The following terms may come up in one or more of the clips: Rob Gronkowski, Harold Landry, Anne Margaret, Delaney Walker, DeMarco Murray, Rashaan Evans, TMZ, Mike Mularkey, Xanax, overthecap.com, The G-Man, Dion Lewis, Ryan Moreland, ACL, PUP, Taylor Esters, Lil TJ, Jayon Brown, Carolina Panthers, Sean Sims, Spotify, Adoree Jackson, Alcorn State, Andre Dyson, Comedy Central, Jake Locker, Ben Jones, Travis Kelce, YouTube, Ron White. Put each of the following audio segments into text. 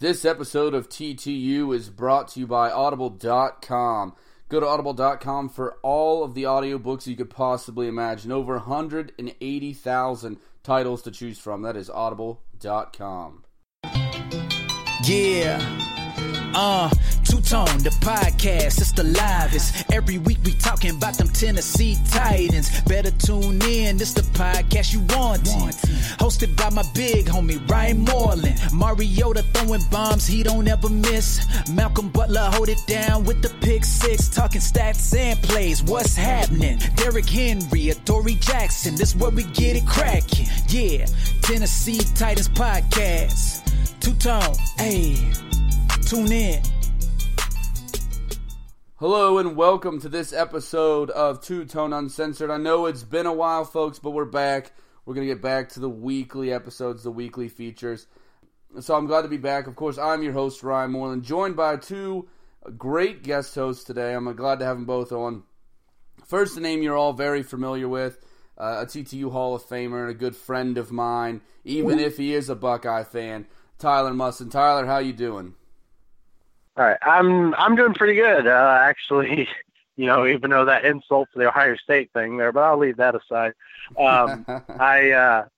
This episode of TTU is brought to you by Audible.com. Go to Audible.com for all of the audiobooks you could possibly imagine. Over 180,000 titles to choose from. That is Audible.com. Yeah. Two-Tone, the podcast, it's the livest. Every week we talking about them Tennessee Titans. Better tune in, it's the podcast you want. Hosted by my big homie, Ryan Moreland. Mariota throwing bombs, he don't ever miss. Malcolm Butler hold it down with the pick six. Talking stats and plays, what's happening? Derrick Henry, Adoree Jackson, this where we get it cracking. Yeah, Tennessee Titans podcast. Two-Tone, hey, tune in. Hello and welcome to this episode of Two-Tone Uncensored. I know it's been a while, folks, but we're back. We're going to get back to the weekly episodes, the weekly features. So I'm glad to be back. Of course, I'm your host, Ryan Moreland, joined by two great guest hosts today. I'm glad to have them both on. First, a name you're all very familiar with, a TTU Hall of Famer and a good friend of mine, even if he is a Buckeye fan, Tyler Musson. Tyler, how you doing? All right, I'm doing pretty good, actually, you know, even though that insult for the Ohio State thing there, but I'll leave that aside. I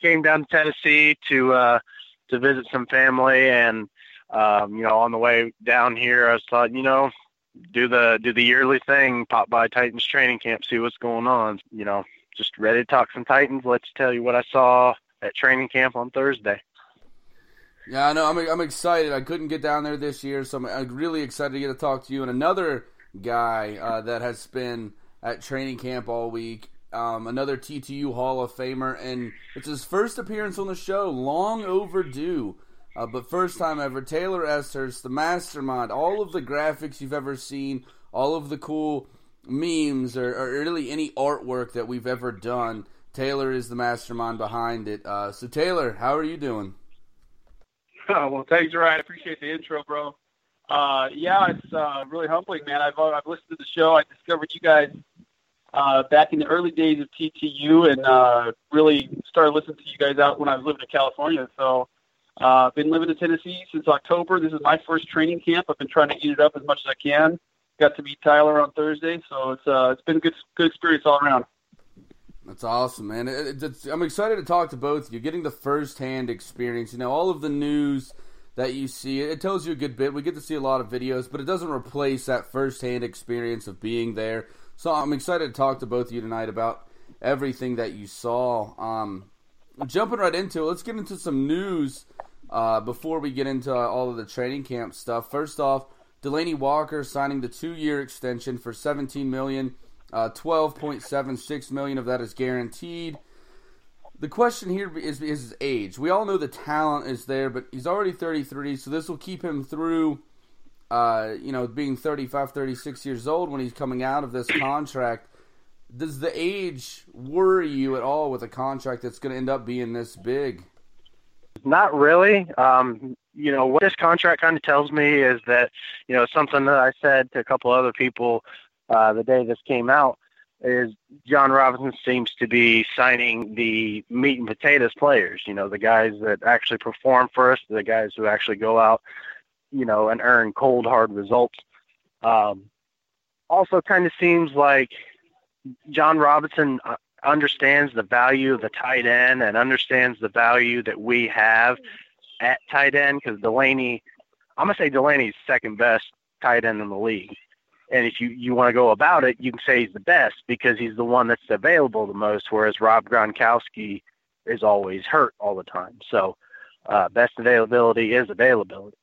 came down to Tennessee to visit some family, and you know, on the way down here, I was thought, you know, do the yearly thing, pop by Titans training camp, see what's going on. You know, just ready to talk some Titans. Let's tell you what I saw at training camp on Thursday. Yeah, I know. I'm excited. I couldn't get down there this year, so I'm really excited to get to talk to you and another guy that has been at training camp all week, another TTU Hall of Famer, and it's his first appearance on the show, long overdue, but first time ever, Taylor Esters, the mastermind, all of the graphics you've ever seen, all of the cool memes, or really any artwork that we've ever done, Taylor is the mastermind behind it. So Taylor, how are you doing? Oh, well, thanks, Ryan. I appreciate the intro, bro. Yeah, it's really humbling, man. I've listened to the show. I discovered you guys back in the early days of TTU, and really started listening to you guys out when I was living in California. So I've been living in Tennessee since October. This is my first training camp. I've been trying to eat it up as much as I can. Got to meet Tyler on Thursday, so it's been a good experience all around. That's awesome, man. I'm excited to talk to both of you. Getting the first-hand experience, you know, all of the news that you see, it tells you a good bit. We get to see a lot of videos, but it doesn't replace that first-hand experience of being there. So I'm excited to talk to both of you tonight about everything that you saw. Jumping right into it, let's get into some news before we get into all of the training camp stuff. First off, Delaney Walker signing the 2-year extension for $17 million. $12.76 million of that is guaranteed. The question here is his age. We all know the talent is there, but he's already 33, so this will keep him through, you know, being 35, 36 years old when he's coming out of this contract. Does the age worry you at all with a contract that's going to end up being this big? Not really. You know, what this contract kind of tells me is that, you know, something that I said to a couple other people the day this came out is John Robinson seems to be signing the meat and potatoes players, you know, the guys that actually perform for us, the guys who actually go out, you know, and earn cold, hard results. Also kind of seems like John Robinson understands the value of the tight end and understands the value that we have at tight end, because Delaney, I'm going to say Delaney's second best tight end in the league. And if you want to go about it, you can say he's the best because he's the one that's available the most, whereas Rob Gronkowski is always hurt all the time. So best availability is availability.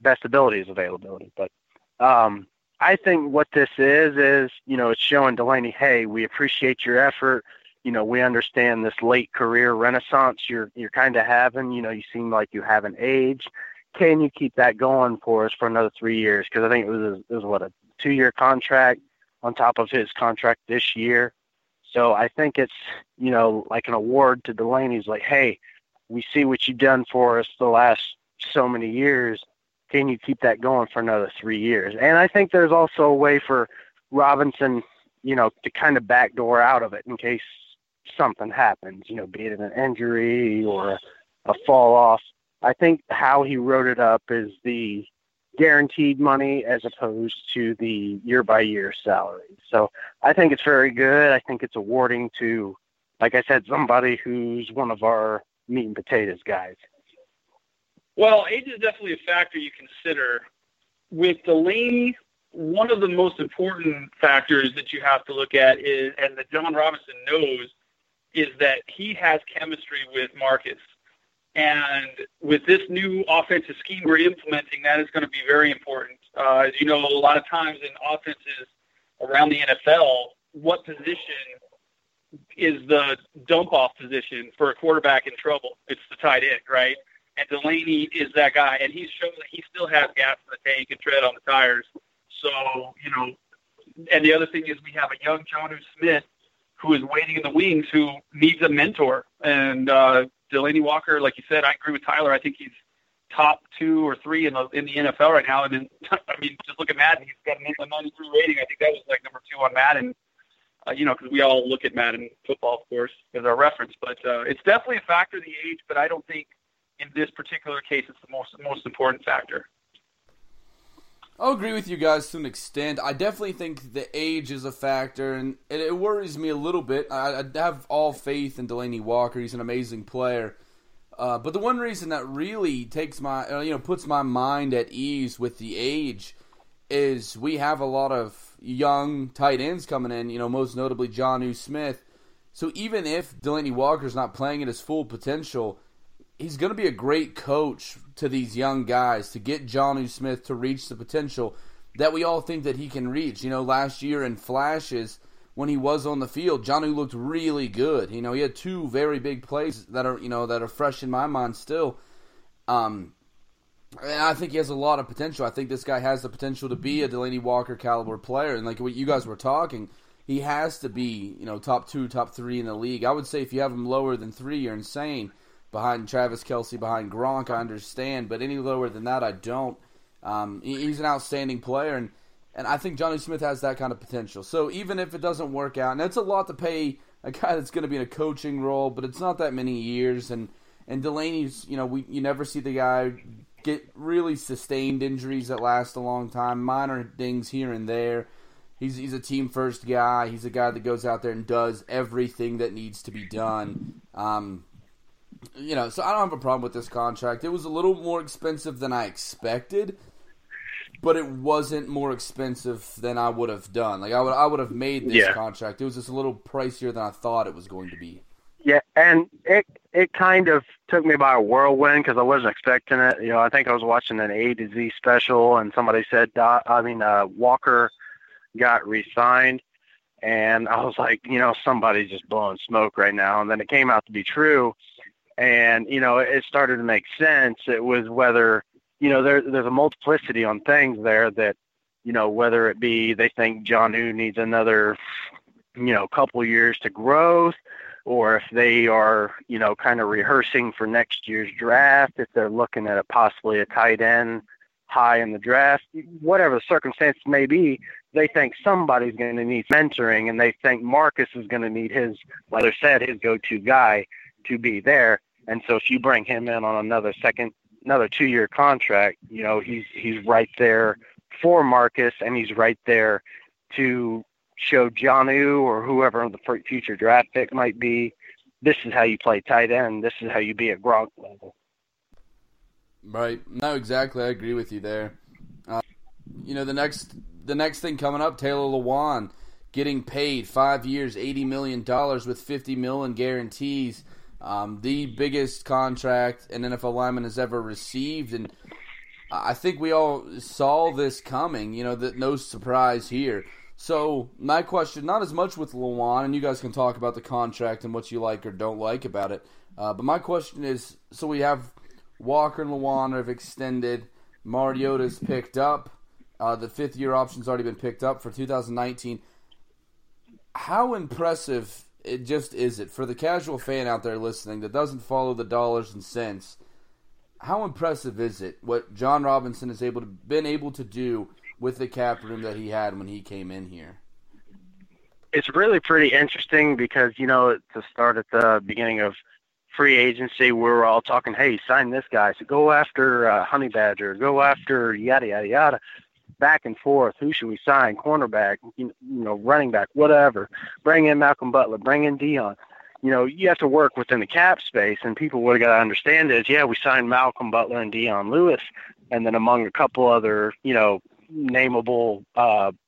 Best ability is availability. But I think what this is, you know, it's showing Delaney, hey, we appreciate your effort. You know, we understand this late career renaissance you're kind of having. You know, you seem like you haven't aged. Can you keep that going for us for another 3 years? Because I think it was what, a 2-year contract on top of his contract this year. So I think it's, you know, like an award to Delaney's like, hey, we see what you've done for us the last so many years. Can you keep that going for another 3 years? And I think there's also a way for Robinson, you know, to kind of backdoor out of it in case something happens, you know, be it an injury or a fall off. I think how he wrote it up is the guaranteed money as opposed to the year-by-year salary. So I think it's very good. I think it's awarding to, like I said, somebody who's one of our meat and potatoes guys. Well, age is definitely a factor you consider. With Delaney, one of the most important factors that you have to look at is, and that John Robinson knows, is that he has chemistry with Marcus. And with this new offensive scheme we're implementing, that is going to be very important. As you know, a lot of times in offenses around the NFL, what position is the dump-off position for a quarterback in trouble? It's the tight end, right? And Delaney is that guy, and he's shown that he still has gas in the tank and tread on the tires. So, you know, and the other thing is we have a young Jonnu Smith who is waiting in the wings who needs a mentor. And Delaney Walker, like you said, I agree with Tyler. I think he's top 2 or 3 in the NFL right now. And I mean, just look at Madden. He's got a 93 rating. I think that was like number 2 on Madden, you know, because we all look at Madden football, of course, as our reference. But it's definitely a factor, the age, but I don't think in this particular case it's the most important factor. I'll agree with you guys to an extent. I definitely think the age is a factor, and it worries me a little bit. I have all faith in Delaney Walker. He's an amazing player. But the one reason that really takes my, puts my mind at ease with the age is we have a lot of young tight ends coming in, most notably Jonnu Smith. So even if Delaney Walker's not playing at his full potential, he's going to be a great coach to these young guys to get Jonnu Smith to reach the potential that we all think that he can reach. Last year in flashes when he was on the field, Jonnu looked really good. He had 2 very big plays that are fresh in my mind still. And I think he has a lot of potential. I think this guy has the potential to be a Delaney Walker caliber player. And like what you guys were talking, he has to be top 2, top 3 in the league. I would say if you have him lower than 3, you're insane. Behind Travis Kelce, behind Gronk, I understand, but any lower than that, I don't. He's an outstanding player, and I think Jonnu Smith has that kind of potential. So even if it doesn't work out, and that's a lot to pay a guy that's going to be in a coaching role, but it's not that many years. And Delaney's, you never see the guy get really sustained injuries that last a long time, minor things here and there. He's a team-first guy. He's a guy that goes out there and does everything that needs to be done. So I don't have a problem with this contract. It was a little more expensive than I expected, but it wasn't more expensive than I would have done. Like I would have made this contract. It was just a little pricier than I thought it was going to be. Yeah, and it kind of took me by a whirlwind because I wasn't expecting it. I think I was watching an A to Z special, and somebody said, Walker got re-signed, and I was like, somebody's just blowing smoke right now. And then it came out to be true. And, it started to make sense. It was whether, there's a multiplicity on things there that, whether it be they think Jonnu needs another, couple years to growth, or if they are, kind of rehearsing for next year's draft, if they're looking at possibly a tight end high in the draft, whatever the circumstance may be, they think somebody's going to need mentoring, and they think Marcus is going to need his go-to guy to be there. And so if you bring him in on another 2-year contract, he's right there for Marcus, and he's right there to show Jonnu or whoever the future draft pick might be, this is how you play tight end. This is how you be at Gronk level. Right. No, exactly. I agree with you there. The next thing coming up, Taylor Lewan getting paid 5 years, $80 million with $50 million guarantees. The biggest contract an NFL lineman has ever received, and I think we all saw this coming, no surprise here. So my question, not as much with Lewan, and you guys can talk about the contract and what you like or don't like about it, but my question is, so we have Walker and Lewan have extended, Mariota's picked up, the 5th-year option's already been picked up for 2019. How impressive it just is it for the casual fan out there listening that doesn't follow the dollars and cents? How impressive is it what John Robinson has been able to do with the cap room that he had when he came in here? It's really pretty interesting because to start at the beginning of free agency, we were all talking, hey, sign this guy. So go after Honey Badger. Go after yada, yada, yada. Back and forth. Who should we sign? Cornerback, you know, running back, whatever. Bring in Malcolm Butler. Bring in Dion. You know, you have to work within the cap space, and people would have got to understand is, yeah, we signed Malcolm Butler and Dion Lewis, and then among a couple other, you know, nameable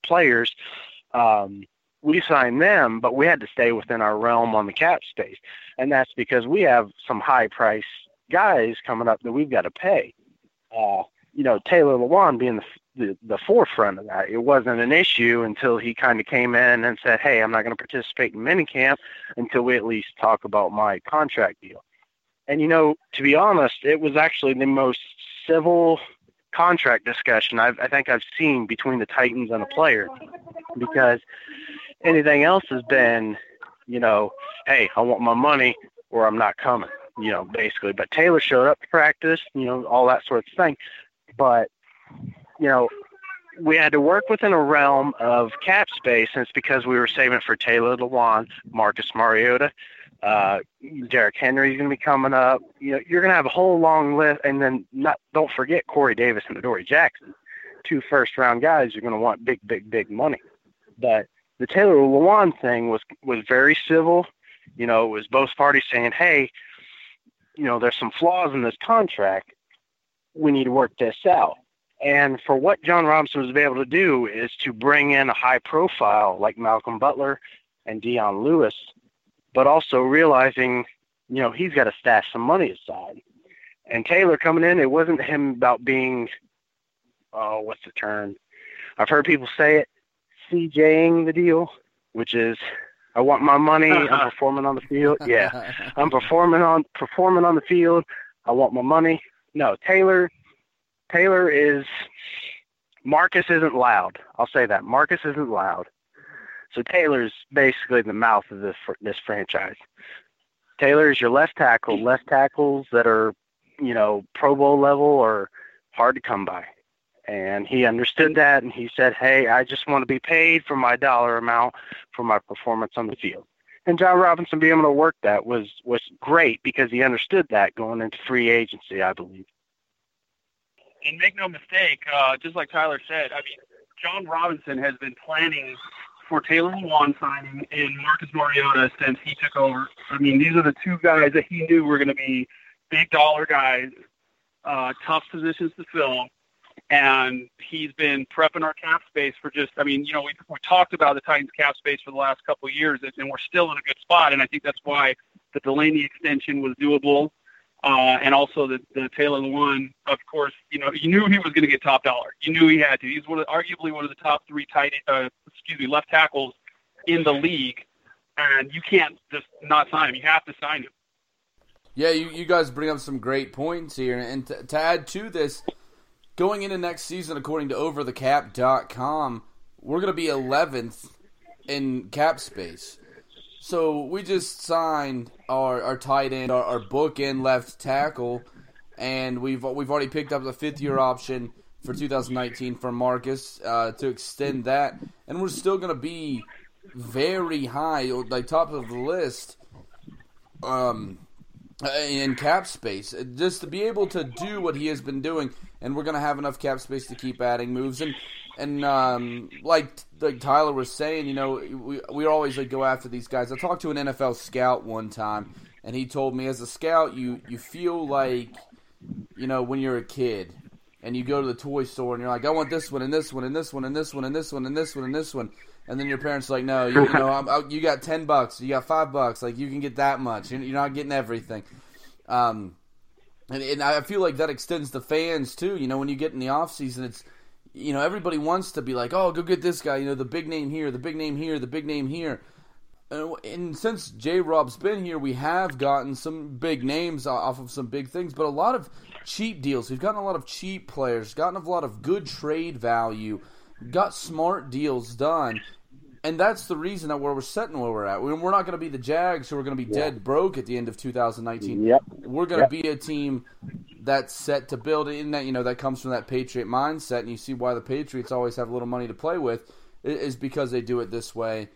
players, we signed them, but we had to stay within our realm on the cap space. And that's because we have some high-priced guys coming up that we've got to pay. You know, Taylor Lewan being the forefront of that. It wasn't an issue until he kind of came in and said, hey, I'm not going to participate in minicamp until we at least talk about my contract deal. And, you know, to be honest, it was actually the most civil contract discussion I think I've seen between the Titans and a player, because anything else has been, you know, hey, I want my money or I'm not coming, you know, basically. But Taylor showed up to practice, you know, all that sort of thing. But, you know, we had to work within a realm of cap space, and it's because we were saving it for Taylor Lewan, Marcus Mariota, Derrick Henry's going to be coming up. You know, you're going to have a whole long list, and then don't forget Corey Davis and Adoree Jackson, two first-round guys you're going to want big, big, big money. But the Taylor Lewan thing was very civil. You know, it was both parties saying, hey, you know, there's some flaws in this contract. We need to work this out. And for what John Robinson was able to do is to bring in a high profile like Malcolm Butler and Dion Lewis, but also realizing, you know, he's got to stash some money aside. And Taylor coming in, it wasn't him about being, oh, what's the term? I've heard people say it, CJing the deal, which is, I want my money, I'm performing on the field. Yeah, I'm performing on the field, I want my money. No, Taylor is, Marcus isn't loud. I'll say that. Marcus isn't loud. So Taylor's basically the mouth of this franchise. Taylor is your left tackle. Left tackles that are, you know, Pro Bowl level are hard to come by. And he understood that, and he said, hey, I just want to be paid for my dollar amount for my performance on the field. And John Robinson being able to work that was great because he understood that going into free agency, I believe. And make no mistake, just like Tyler said, I mean, John Robinson has been planning for Taylor Lewan signing and Marcus Mariota since he took over. I mean, these are the two guys that he knew were going to be big dollar guys, tough positions to fill. And he's been prepping our cap space for just, I mean, you know, we talked about the Titans cap space for the last couple of years, and we're still in a good spot. And I think that's why the Delaney extension was doable. And also the Taylor Lewan, of course, you know, you knew he was going to get top dollar. You knew he had to. He's arguably one of the top three left tackles in the league, and you can't just not sign him. You have to sign him. Yeah, you guys bring up some great points here. And to add to this, going into next season, according to overthecap.com, we're going to be 11th in cap space. So we just signed our tight end, our bookend left tackle, and we've already picked up the fifth-year option for 2019 for Marcus to extend that, and we're still going to be very high, like top of the list, in cap space. Just to be able to do what he has been doing, and we're going to have enough cap space to keep adding moves and like Tyler was saying, you know, we always like go after these guys. I talked to an NFL scout one time, and he told me, as a scout, you feel like, you know, when you're a kid and you go to the toy store and you're like, I want this one and this one and this one and this one and this one and this one and this one, and then your parents are like, no, you know, you got $10, you got $5, like you can get that much. You're not getting everything. And I feel like that extends to fans too. You know, when you get in the off season, it's, you know, everybody wants to be like, oh, go get this guy, you know, the big name here, the big name here, the big name here. And since J-Rob's been here, we have gotten some big names off of some big things, but a lot of cheap deals. We've gotten a lot of cheap players, gotten a lot of good trade value, got smart deals done, and that's the reason that we're setting where we're at. We're not going to be the Jags, who are going to be dead broke at the end of 2019. Yep. We're going to be a team that's set to build, and that, you know, that comes from that Patriot mindset, and you see why the Patriots always have a little money to play with, is because they do it this way.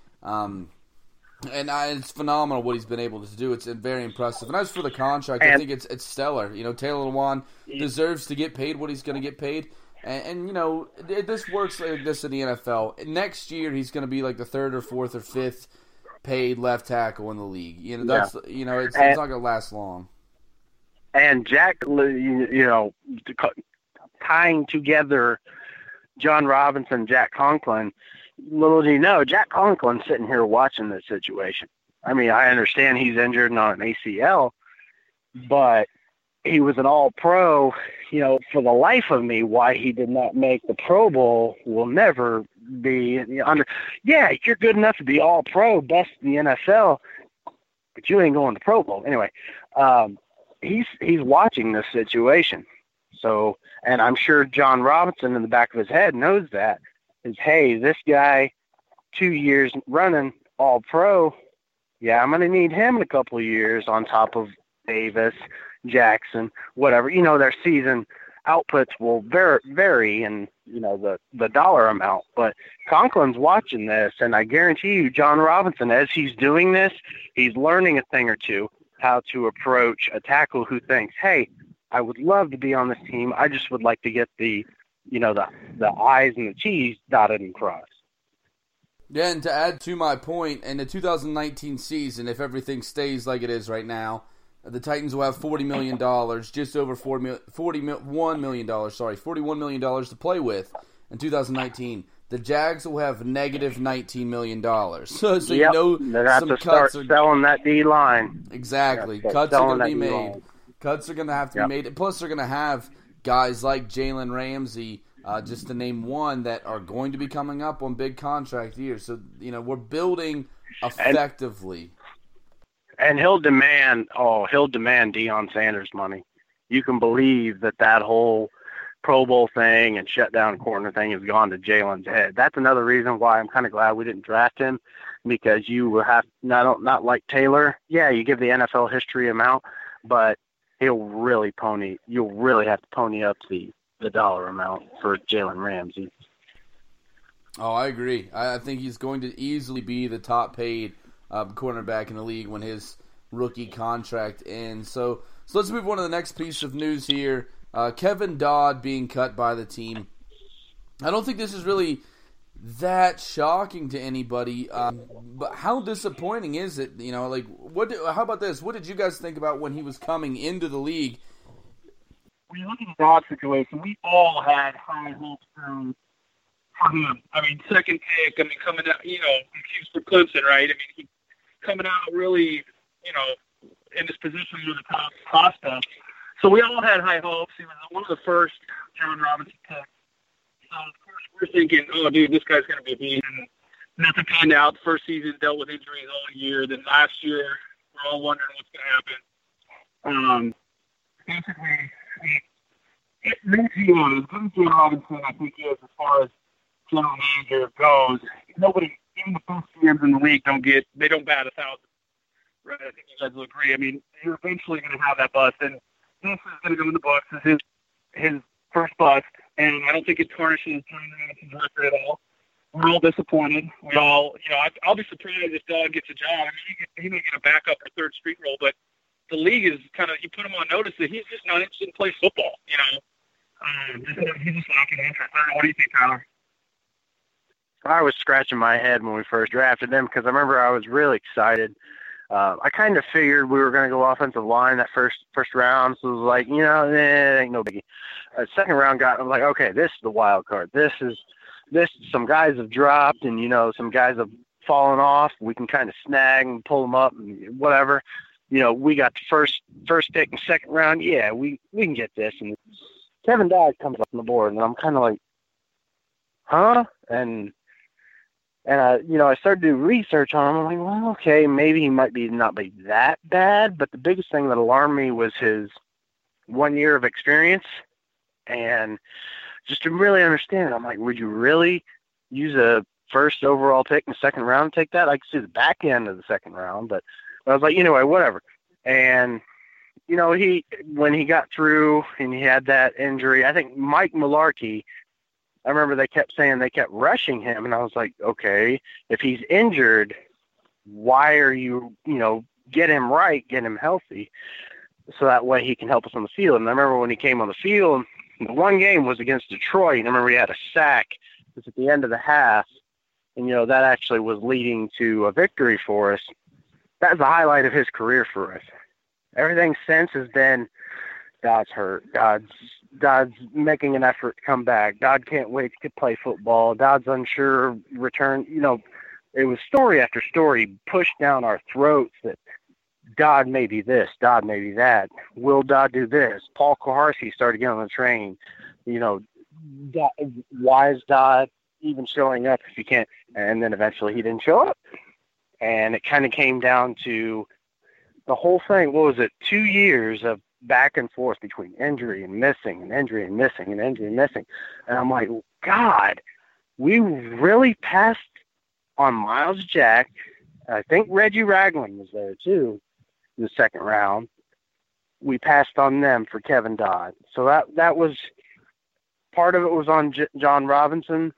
And it's phenomenal what he's been able to do. It's very impressive. And as for the contract, I think it's stellar. You know, Taylor Lewan deserves to get paid what he's going to get paid. And you know, this works like this in the NFL. Next year, he's going to be like the third or fourth or fifth paid left tackle in the league. You know, that's you know, it's not going to last long. And Jack, you know, tying together John Robinson, Jack Conklin. Little do you know, Jack Conklin's sitting here watching this situation. I mean, I understand he's injured and on an ACL, but he was an all-pro. You know, for the life of me, why he did not make the Pro Bowl will never be under. Yeah, you're good enough to be all-pro, best in the NFL, but you ain't going to Pro Bowl. Anyway, he's watching this situation. So, and I'm sure John Robinson in the back of his head knows that. Is, hey, this guy 2 years running all pro. Yeah, I'm going to need him in a couple of years on top of Davis, Jackson, whatever. You know, their season outputs will vary in, you know, the dollar amount. But Conklin's watching this, and I guarantee you John Robinson, as he's doing this, he's learning a thing or two how to approach a tackle who thinks, hey, I would love to be on this team. I just would like to get the – you know, the I's and the T's dotted and crossed. Yeah, and to add to my point, in the 2019 season, if everything stays like it is right now, the Titans will have $40 million, just over $41 million, $41 million to play with in 2019. The Jags will have negative $19 million. So yep, you know some cuts are selling that D-line. Exactly. Cuts are going to be made. Cuts are going to have to be made. Plus, they're going to have guys like Jalen Ramsey, just to name one, that are going to be coming up on big contract years. So, you know, we're building effectively. And he'll demand Deion Sanders money. You can believe that whole Pro Bowl thing and shutdown corner thing has gone to Jalen's head. That's another reason why I'm kind of glad we didn't draft him, because you will have not like Taylor. Yeah, you give the NFL history amount, but you'll really have to pony up the dollar amount for Jalen Ramsey. Oh, I agree. I think he's going to easily be the top-paid cornerback in the league when his rookie contract ends. So let's move on to the next piece of news here. Kevin Dodd being cut by the team. I don't think this is really that shocking to anybody, but how disappointing is it? You know, like, how about this? What did you guys think about when he was coming into the league? When you look at the Dodd situation, we all had high hopes for him. I mean, second pick, I mean, coming out, you know, excuse for Clemson, right? I mean, he coming out really, you know, in this position with the top prospect. So we all had high hopes. He was one of the first John Robinson picks. Of course, we're thinking, oh, dude, this guy's going to be a beast. And nothing panned out. First season, dealt with injuries all year. Then last year, we're all wondering what's going to happen. Basically, it leaves you on. As good as John Robinson, I think, is as far as general manager goes. Nobody, even the best GMs in the league, don't bat 1,000. Right? I think you guys will agree. I mean, you're eventually going to have that bust. And this is going to go in the books. This is his first bust. And I don't think it tarnishes John Robinson's record at all. We're all disappointed. We all, you know, I'll be surprised if Dodd gets a job. I mean, he may get a backup or third street role, but the league is kind of, you put him on notice that he's just not interested in playing football, you know. He's just lacking interest. I don't know. What do you think, Tyler? I was scratching my head when we first drafted them because I remember I was really excited. I kind of figured we were going to go offensive line that first round, so it was like, you know, it ain't no biggie. Second round got, I was like, okay, this is the wild card. This is some guys have dropped and, you know, some guys have fallen off. We can kind of snag and pull them up and whatever. You know, we got the first pick and second round. Yeah, we can get this. And Kevin Dodd comes up on the board, and I'm kind of like, huh? And you know, I started to do research on him. I'm like, well, okay, maybe he might be not be that bad. But the biggest thing that alarmed me was his 1 year of experience, and just to really understand it, I'm like, would you really use a first overall pick in the second round to take that? I could see the back end of the second round, but I was like, anyway, whatever. And you know, when he got through and he had that injury, I think Mike Mularkey. I remember they kept rushing him, and I was like, okay, if he's injured, why are you, you know, get him right, get him healthy, so that way he can help us on the field. And I remember when he came on the field, the one game was against Detroit. And I remember he had a sack. It was at the end of the half. And, you know, that actually was leading to a victory for us. That's the highlight of his career for us. Everything since has been Dodd's hurt. Dodd's making an effort to come back. Dodd can't wait to play football. Dodd's unsure return. You know, it was story after story pushed down our throats that Dodd may be this, Dodd may be that. Will Dodd do this? Paul Koharski started getting on the train. You know, Dodd, why is Dodd even showing up if you can't? And then eventually he didn't show up. And it kind of came down to the whole thing. What was it? 2 years of back and forth between injury and missing and injury and missing and injury and missing. And I'm like, God, we really passed on Miles Jack. I think Reggie Ragland was there too in the second round. We passed on them for Kevin Dodd. So that was part of it was on John Robinson.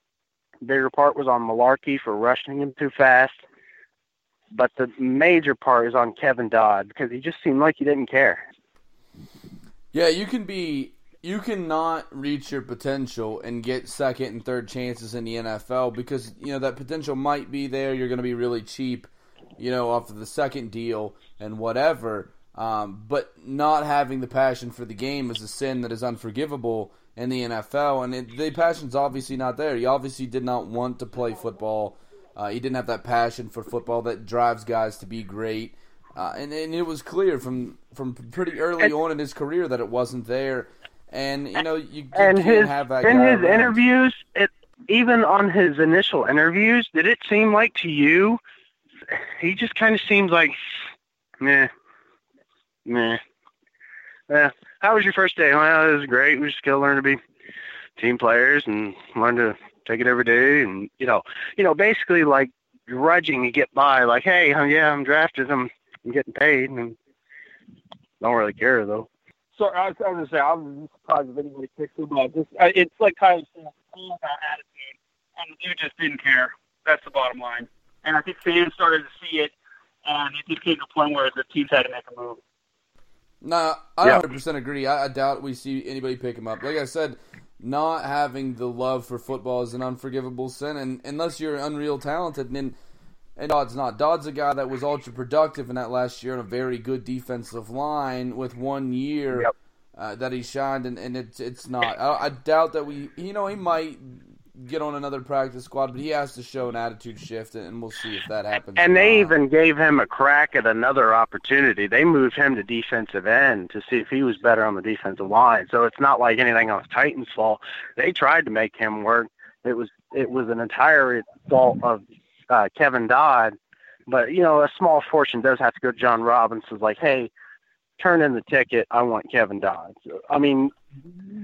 The bigger part was on Mularkey for rushing him too fast. But the major part is on Kevin Dodd because he just seemed like he didn't care. Yeah, you cannot reach your potential and get second and third chances in the NFL because, you know, that potential might be there. You're going to be really cheap, you know, off of the second deal and whatever. But not having the passion for the game is a sin that is unforgivable in the NFL. And the passion's obviously not there. He obviously did not want to play football. He didn't have that passion for football that drives guys to be great. And it was clear from pretty early on in his career that it wasn't there. And, you know, you can't have that guy around. In his interviews, even on his initial interviews, did it seem like to you, he just kind of seems like, meh. How was your first day? Well, it was great. We just got to learn to be team players and learn to take it every day. And, you know, basically like grudging to get by, like, hey, yeah, I'm drafted, I'm getting paid, and don't really care, though. So I was going to say, I'm surprised if anybody picks him up. It's like Tyler said, all about attitude, and you just didn't care. That's the bottom line. And I think fans started to see it, and it just came to a point where the teams had to make a move. No, I 100% agree. I doubt we see anybody pick him up. Like I said, not having the love for football is an unforgivable sin, and unless you're unreal talented, and Dodd's not. Dodd's a guy that was ultra productive in that last year on a very good defensive line with 1 year that he shined, and it's not. I doubt that we, you know, he might get on another practice squad, but he has to show an attitude shift, and we'll see if that happens. And they even gave him a crack at another opportunity. They moved him to defensive end to see if he was better on the defensive line. So it's not like anything on the Titans' fault. They tried to make him work. It was an entire fault of Kevin Dodd, but, you know, a small fortune does have to go to John Robinson's like, hey, turn in the ticket. I want Kevin Dodd. So, I mean,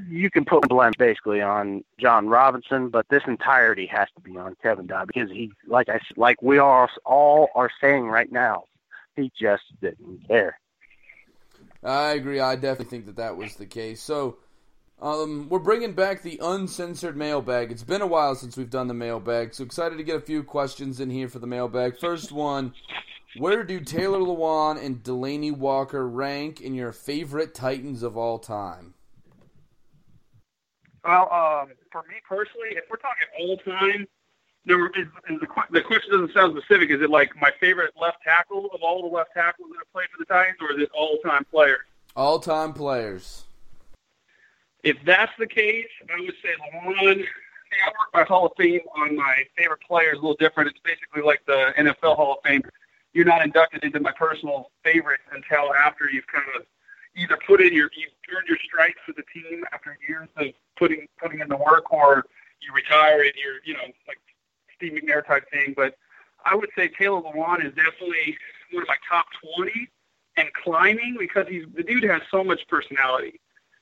you can put blame basically on John Robinson, but this entirety has to be on Kevin Dodd because he, like we all are saying right now, he just didn't care. I agree. I definitely think that was the case. So, we're bringing back the uncensored mailbag. It's been a while since we've done the mailbag, so excited to get a few questions in here for the mailbag. First one, where do Taylor Lewan and Delaney Walker rank in your favorite Titans of all time? Well, for me personally, if we're talking all time, the question doesn't sound specific. Is it like my favorite left tackle of all the left tackles that have played for the Titans, or is it all-time players? All-time players. If that's the case, I would say Lewan. I work my Hall of Fame on my favorite players a little different. It's basically like the NFL Hall of Fame. You're not inducted into my personal favorites until after you've kind of either you've earned your stripes for the team after years of putting in the work, or you retire and you're, you know, like Steve McNair type thing. But I would say Taylor Lewan is definitely one of my top 20 and climbing because the dude has so much personality.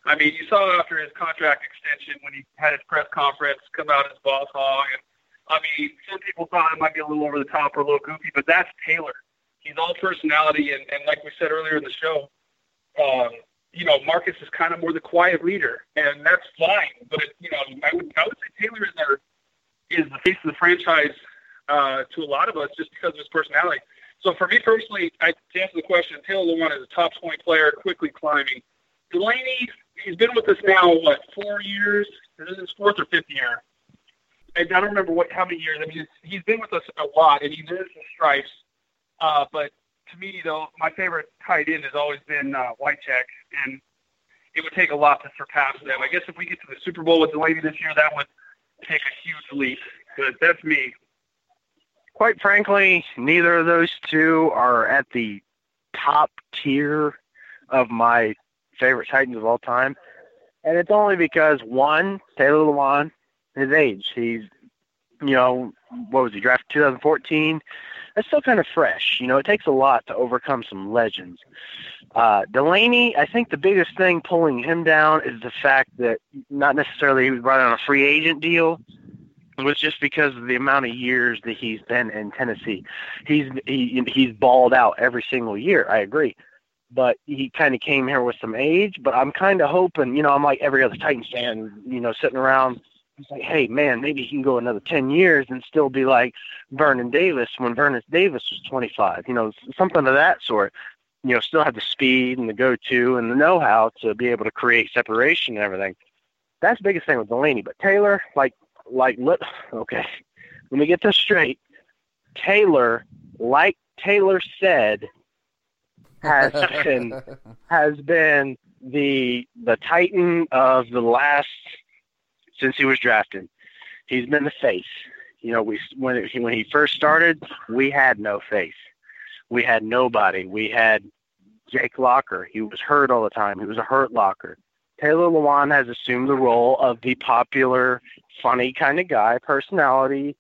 I mean, you saw after his contract extension when he had his press conference come out as boss hog. And, I mean, some people thought it might be a little over the top or a little goofy, but that's Taylor. He's all personality, and like we said earlier in the show, you know, Marcus is kind of more the quiet leader, and that's fine. But, you know, I would say Taylor is the face of the franchise to a lot of us just because of his personality. So for me personally, to answer the question, Taylor Lewan is a top 20 player, quickly climbing. Delaney, he's been with us now, 4 years? This is his fourth or fifth year. I don't remember how many years. I mean, he's been with us a lot, and he deserves some stripes. But to me, though, my favorite tight end has always been Wycheck, and it would take a lot to surpass them. I guess if we get to the Super Bowl with Delaney this year, that would take a huge leap. But that's me. Quite frankly, neither of those two are at the top tier of my favorite Titans of all time. And it's only because, one, Taylor Lewan, his age. He's, what was he, drafted 2014? That's still kind of fresh. It takes a lot to overcome some legends. Delaney, I think the biggest thing pulling him down is the fact that not necessarily he was brought on a free agent deal, was just because of the amount of years that he's been in Tennessee. He's balled out every single year, I agree. But he kind of came here with some age, but I'm kind of hoping, I'm like every other Titans fan, sitting around, it's like, hey, man, maybe he can go another 10 years and still be like Vernon Davis when Vernon Davis was 25, something of that sort. Still have the speed and the go-to and the know-how to be able to create separation and everything. That's the biggest thing with Delaney. But Taylor, okay, let me get this straight. Taylor, like Taylor said, has been the Titan of the last since he was drafted. He's been the face. When he first started, we had no face. We had nobody. We had Jake Locker. He was hurt all the time. He was a hurt locker. Taylor Lewan has assumed the role of the popular, funny kind of guy, personality,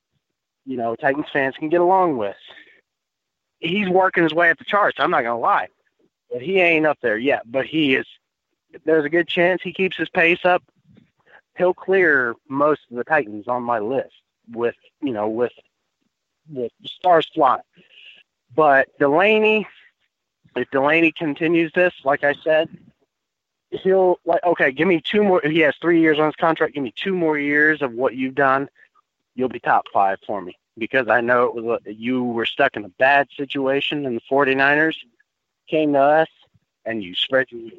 Titans fans can get along with. He's working his way up the charts, I'm not going to lie. But he ain't up there yet, but he is. There's a good chance he keeps his pace up. He'll clear most of the Titans on my list with the stars flying. But Delaney, if Delaney continues this, like I said, he'll give me two more. He has 3 years on his contract. Give me two more years of what you've done. You'll be top five for me because I know you were stuck in a bad situation in the 49ers, came to us, and you spread your wings.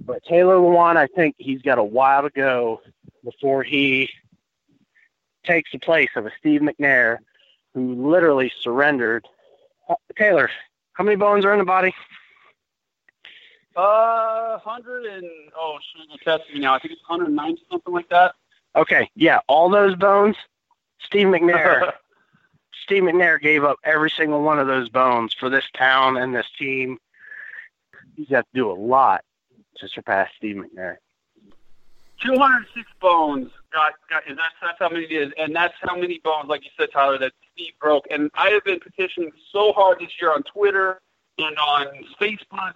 But Taylor Lewan, I think he's got a while to go before he takes the place of a Steve McNair who literally surrendered. Taylor, how many bones are in the body? 100 and you're testing me now. I think it's 109, something like that. Okay, yeah, all those bones. Steve McNair gave up every single one of those bones for this town and this team. He's got to do a lot to surpass Steve McNair. 206 bones. God, and that's how many it is, and that's how many bones, like you said, Tyler, that Steve broke. And I have been petitioning so hard this year on Twitter and on Facebook,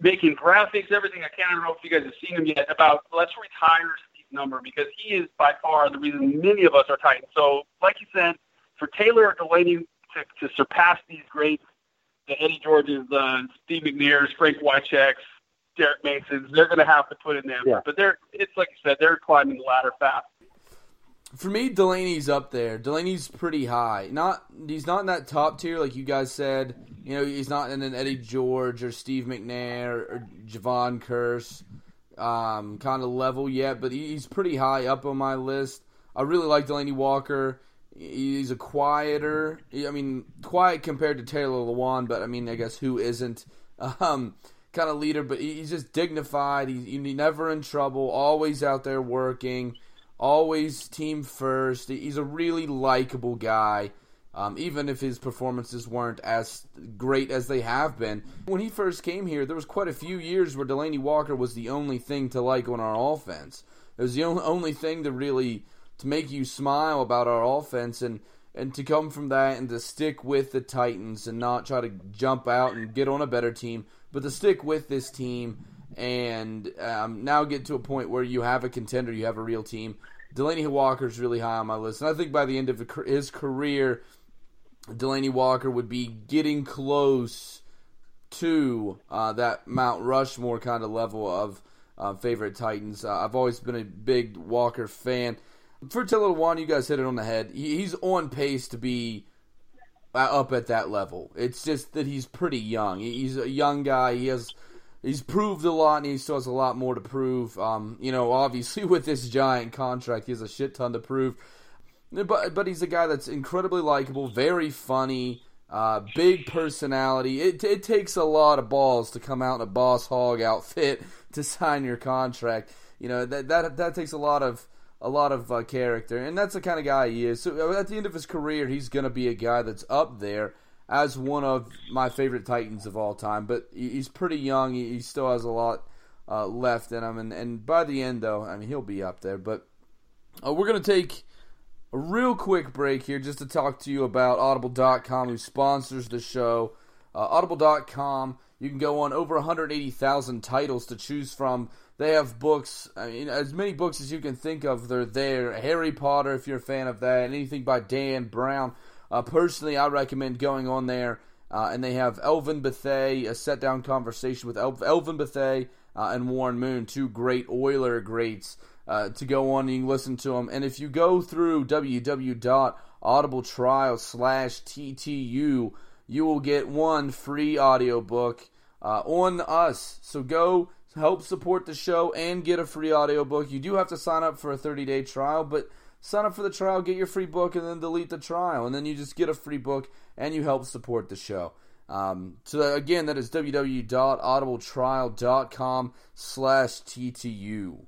making graphics, everything. I don't know if you guys have seen him yet, about let's retire Steve's number because he is by far the reason many of us are Titans. So, like you said, for Taylor or Delaney to surpass these greats, the Eddie Georges, the Steve McNairs, Frank Wychecks, Derek Masons, they're going to have to put in them. Yeah. But it's like you said, they're climbing the ladder fast. For me, Delaney's up there. Delaney's pretty high. He's not in that top tier like you guys said. He's not in an Eddie George or Steve McNair or Javon Curse kind of level yet, but he's pretty high up on my list. I really like Delaney Walker. He's a quieter. Quiet compared to Taylor Lewan, but I guess who isn't? Kind of leader, but he's just dignified. He's never in trouble, always out there working. Always team first. He's a really likable guy, even if his performances weren't as great as they have been. When he first came here, there was quite a few years where Delaney Walker was the only thing to like on our offense. It was the only thing to really to make you smile about our offense, and to come from that and to stick with the Titans and not try to jump out and get on a better team, but to stick with this team and now get to a point where you have a contender, you have a real team. Delaney Walker's really high on my list, and I think by the end of his career, Delaney Walker would be getting close to that Mount Rushmore kind of level of favorite Titans. I've always been a big Walker fan. For Taylor Lewan, you guys hit it on the head. He's on pace to be up at that level. It's just that he's pretty young. He's a young guy. He's proved a lot, and he still has a lot more to prove. Obviously with this giant contract, he has a shit ton to prove. But he's a guy that's incredibly likable, very funny, big personality. It takes a lot of balls to come out in a boss hog outfit to sign your contract. You know, that takes a lot of character, and that's the kind of guy he is. So at the end of his career, he's going to be a guy that's up there as one of my favorite Titans of all time. But he's pretty young. He still has a lot left in him. And by the end, though, I mean, he'll be up there. But we're going to take a real quick break here just to talk to you about Audible.com, who sponsors the show. Audible.com, you can go on over 180,000 titles to choose from. They have books, I mean, as many books as you can think of, they're there. Harry Potter, if you're a fan of that, and anything by Dan Brown. Personally, I recommend going on there, and they have Elvin Bethea, a set-down conversation with Elvin Bethea and Warren Moon, two great Oiler greats, to go on and you can listen to them. And if you go through audibletrial.com/TTU, you will get one free audiobook on us. So go help support the show and get a free audiobook. You do have to sign up for a 30-day trial, but sign up for the trial, get your free book, and then delete the trial. And then you just get a free book, and you help support the show. So, again, that is www.audibletrial.com/TTU.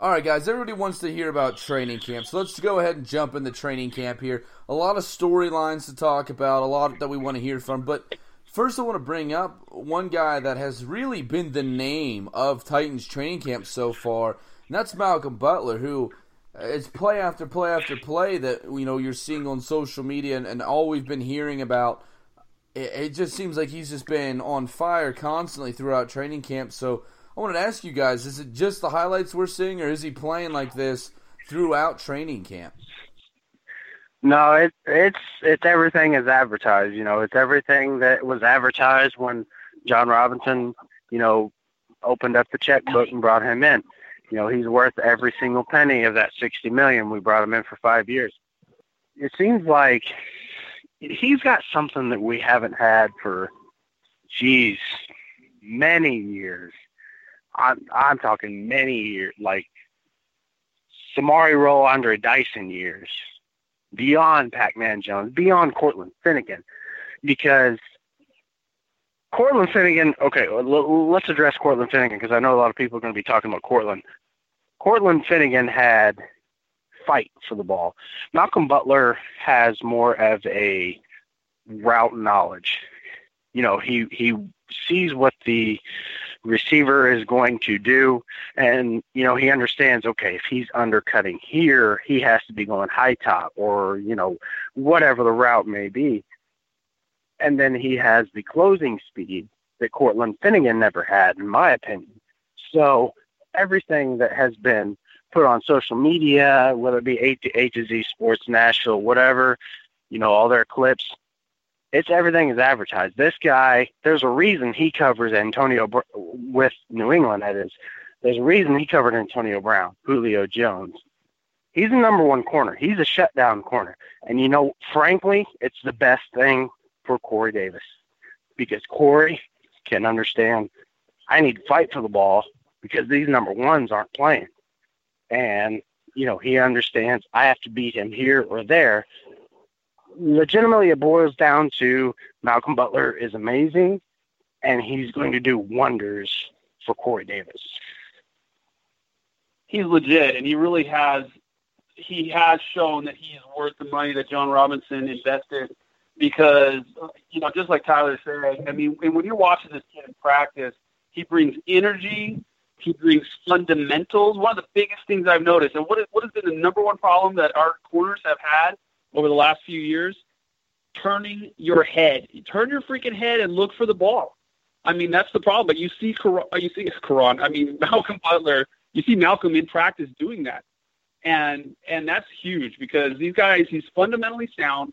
All right, guys, everybody wants to hear about training camp, so let's go ahead and jump into training camp here. A lot of storylines to talk about, a lot that we want to hear from, but first, I want to bring up one guy that has really been the name of Titans training camp so far, and that's Malcolm Butler, who it's play after play after play that you're seeing on social media, and all we've been hearing about. It just seems like he's just been on fire constantly throughout training camp. So I wanted to ask you guys: is it just the highlights we're seeing, or is he playing like this throughout training camp? No, it's everything as advertised. It's everything that was advertised when John Robinson, opened up the checkbook and brought him in. He's worth every single penny of that $60 million. We brought him in for 5 years. It seems like he's got something that we haven't had for, many years. I'm talking many years, like Samari Rowe, Andre Dyson years. Beyond Pac-Man Jones, beyond Cortland Finnegan, because Cortland Finnegan, let's address Cortland Finnegan because I know a lot of people are going to be talking about Cortland. Cortland Finnegan had fight for the ball. Malcolm Butler has more of a route knowledge. He sees what the receiver is going to do, and he understands, if he's undercutting here, he has to be going high top, or whatever the route may be. And then he has the closing speed that Cortland Finnegan never had, in my opinion. So everything that has been put on social media, whether it be A to Z Sports National, whatever, all their clips, it's everything is advertised. This guy, there's a reason he covers Antonio with New England, that is. There's a reason he covered Antonio Brown, Julio Jones. He's the number one corner. He's a shutdown corner. And, frankly, it's the best thing for Corey Davis because Corey can understand, I need to fight for the ball because these number ones aren't playing. And, he understands I have to beat him here or there. Legitimately, it boils down to Malcolm Butler is amazing, and he's going to do wonders for Corey Davis. He's legit, and he really has – he has shown that he's worth the money that John Robinson invested because, just like Tyler said, and when you're watching this kid in practice, he brings energy, he brings fundamentals. One of the biggest things I've noticed, and what has been the number one problem that our corners have had over the last few years, turning your head. Turn your freaking head and look for the ball. That's the problem. But Malcolm Butler, you see Malcolm in practice doing that. And that's huge because these guys, he's fundamentally sound.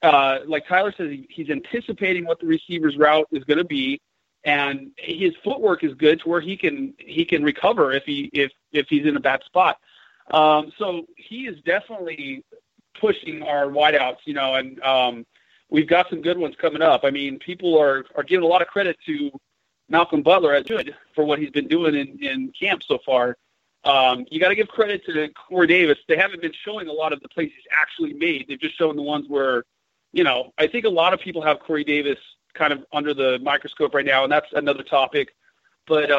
Like Tyler says, he's anticipating what the receiver's route is going to be. And his footwork is good to where he can recover if he's in a bad spot. So he is definitely pushing our wideouts, and we've got some good ones coming up. I mean, people are giving a lot of credit to Malcolm Butler at good for what he's been doing in camp so far. You got to give credit to Corey Davis. They haven't been showing a lot of the plays he's actually made. They've just shown the ones where, you know, I think a lot of people have Corey Davis kind of under the microscope right now, and that's another topic. But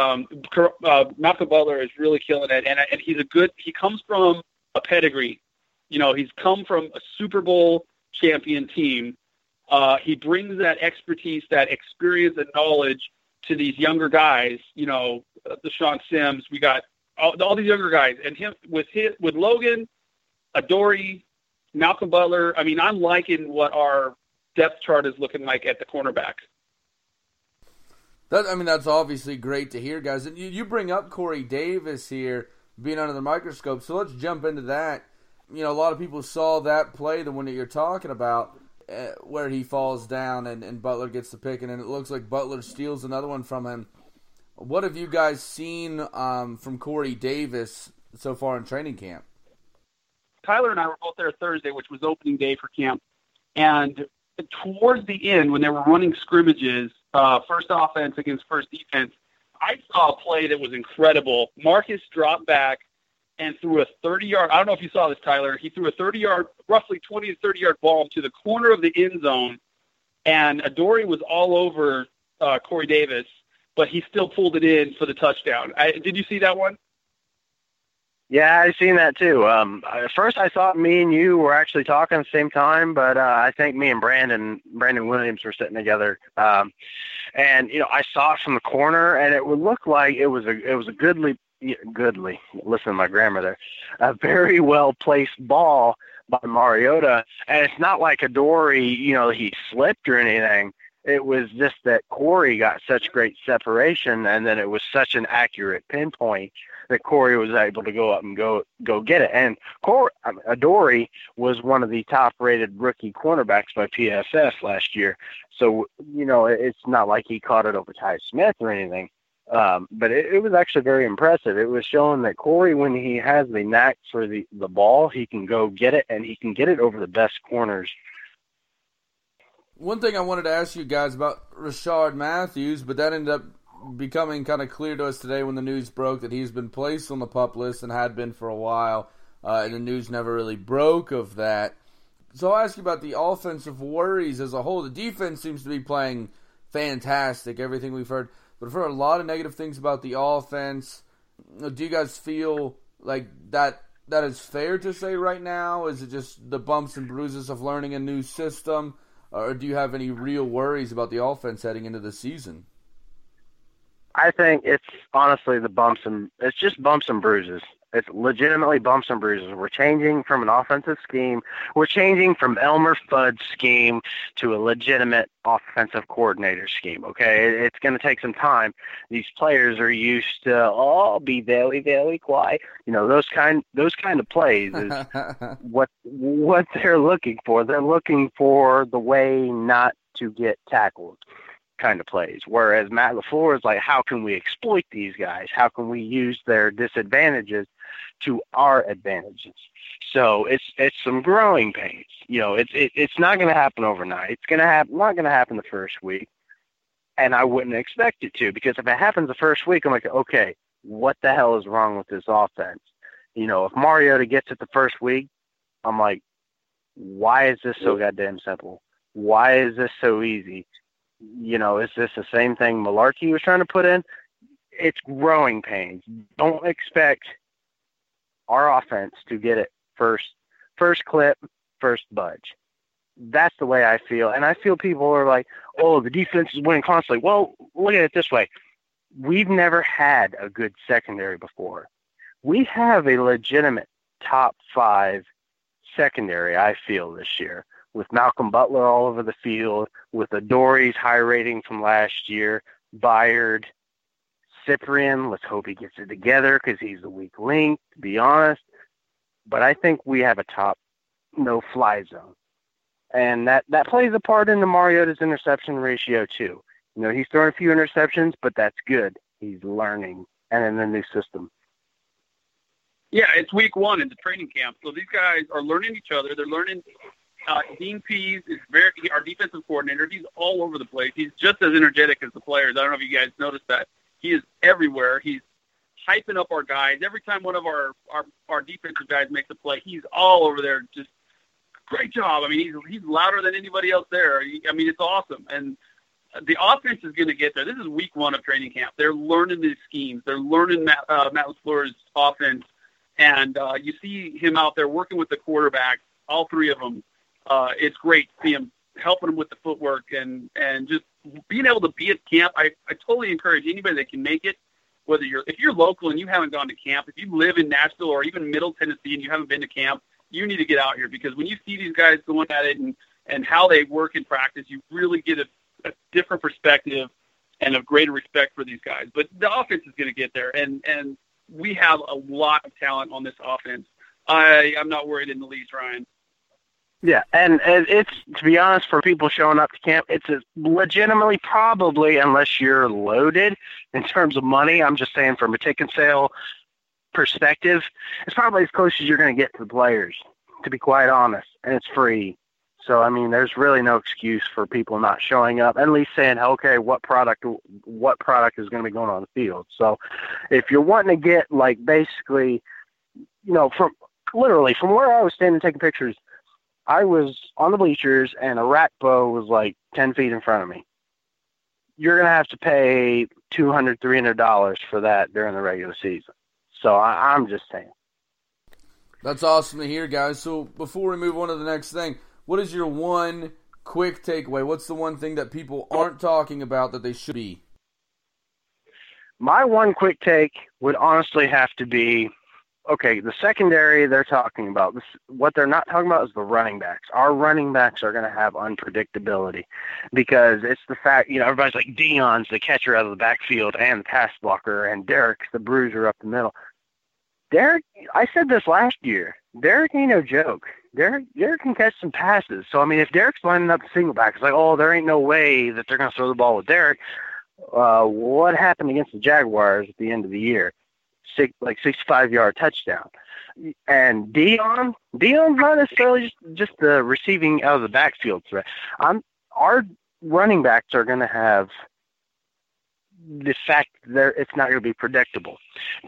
Malcolm Butler is really killing it, and he's a good. He comes from a pedigree, you know. He's come from a Super Bowl champion team. He brings that expertise, that experience, and knowledge to these younger guys. You know, the Sean Sims. We got all these younger guys, and him with Logan, Adoree, Malcolm Butler. I mean, I'm liking what our depth chart is looking like at the cornerback. I mean, that's obviously great to hear, guys. And you bring up Corey Davis here being under the microscope, so let's jump into that. You know, a lot of people saw that play, the one that you're talking about, where he falls down and Butler gets the pick, and then it looks like Butler steals another one from him. What have you guys seen from Corey Davis so far in training camp? Tyler and I were both there Thursday, which was opening day for camp, and towards the end when they were running scrimmages, first offense against first defense, I saw a play that was incredible. Marcus dropped back and threw a 30-yard – I don't know if you saw this, Tyler. He threw a 30-yard, roughly 20 to 30-yard ball to the corner of the end zone, and Adoree was all over Corey Davis, but he still pulled it in for the touchdown. Did you see that one? Yeah, I've seen that too. At first I thought me and you were actually talking at the same time, but I think me and Brandon Williams were sitting together. And, you know, I saw it from the corner, and it would look like it was a goodly, listen to my grammar there, a very well-placed ball by Mariota. And it's not like Adoree, you know, he slipped or anything. It was just that Corey got such great separation, and then it was such an accurate pinpoint that Corey was able to go up and go get it. And Adoree was one of the top-rated rookie cornerbacks by PFF last year. So, you know, it's not like he caught it over Ty Smith or anything. But it was actually very impressive. It was showing that Corey, when he has the knack for the ball, he can go get it, and he can get it over the best corners. One thing I wanted to ask you guys about Rashard Matthews, but that ended up becoming kind of clear to us today when the news broke that he's been placed on the PUP list and had been for a while, and the news never really broke of that. So I'll ask you about the offensive worries as a whole. The defense seems to be playing fantastic, everything we've heard, but I've heard a lot of negative things about the offense. Do you guys feel like that is fair to say right now? Is it just the bumps and bruises of learning a new system? Or do you have any real worries about the offense heading into the season? I think it's honestly it's just bumps and bruises. It's legitimately bumps and bruises. We're changing from an offensive scheme. We're changing from Elmer Fudd's scheme to a legitimate offensive coordinator scheme, okay? It's going to take some time. These players are used to be very, very quiet. You know, those kind of plays is what they're looking for. They're looking for the way not to get tackled kind of plays, whereas Matt LaFleur is like, how can we exploit these guys? How can we use their disadvantages to our advantages? So it's some growing pains. You know, it's not going to happen overnight. It's going to happen. Not going to happen the first week, and I wouldn't expect it to, because if it happens the first week, I'm like, okay, what the hell is wrong with this offense? You know, if Mariota gets it the first week, I'm like, why is this so goddamn simple? Why is this so easy? You know, is this the same thing Mularkey was trying to put in? It's growing pains. Don't expect our offense to get it first clip, first budge. That's the way I feel. And I feel people are like, oh, the defense is winning constantly. Well, look at it this way. We've never had a good secondary before. We have a legitimate top five secondary, I feel, this year, with Malcolm Butler all over the field, with Adoree's high rating from last year, Byard, Cyprien. Let's hope he gets it together because he's the weak link, to be honest. But I think we have a top no-fly zone. And that plays a part in the Mariota's interception ratio too. You know, he's throwing a few interceptions, but that's good. He's learning and in the new system. Yeah, it's week one in the training camp. So these guys are learning each other. They're learning – Dean Pease is our defensive coordinator. He's all over the place. He's just as energetic as the players. I don't know if you guys noticed that. He is everywhere. He's hyping up our guys. Every time one of our defensive guys makes a play, he's all over there. Just great job. I mean, he's louder than anybody else there. I mean, it's awesome. And the offense is going to get there. This is week one of training camp. They're learning these schemes. They're learning Matt LaFleur's offense. And you see him out there working with the quarterbacks, all three of them. It's great to see him helping them with the footwork and just being able to be at camp. I totally encourage anybody that can make it, whether if you're local and you haven't gone to camp, if you live in Nashville or even Middle Tennessee and you haven't been to camp, you need to get out here, because when you see these guys going at it and how they work in practice, you really get a different perspective and a greater respect for these guys. But the offense is going to get there, and we have a lot of talent on this offense. I'm not worried in the least, Ryan. Yeah, and it's, to be honest, for people showing up to camp, it's legitimately probably, unless you're loaded in terms of money, I'm just saying from a ticket sale perspective, it's probably as close as you're going to get to the players, to be quite honest, and it's free. So, I mean, there's really no excuse for people not showing up, at least saying, okay, what product is going to be going on the field? So if you're wanting to get, like, basically, you know, from where I was standing taking pictures, I was on the bleachers, and Orakpo was like 10 feet in front of me. You're going to have to pay $200, $300 for that during the regular season. So I'm just saying. That's awesome to hear, guys. So before we move on to the next thing, what is your one quick takeaway? What's the one thing that people aren't talking about that they should be? My one quick take would honestly have to be, okay, the secondary they're talking about, what they're not talking about is the running backs. Our running backs are going to have unpredictability, because it's the fact, you know, everybody's like Dion's the catcher out of the backfield and the pass blocker, and Derrick's the bruiser up the middle. Derrick, I said this last year, Derrick ain't no joke. Derrick can catch some passes. So, I mean, if Derrick's lining up the single back, it's like, oh, there ain't no way that they're going to throw the ball with Derrick. What happened against the Jaguars at the end of the year? 65-yard touchdown. And Dion's not necessarily just the receiving out of the backfield threat. Our running backs are going to have the fact that it's not going to be predictable.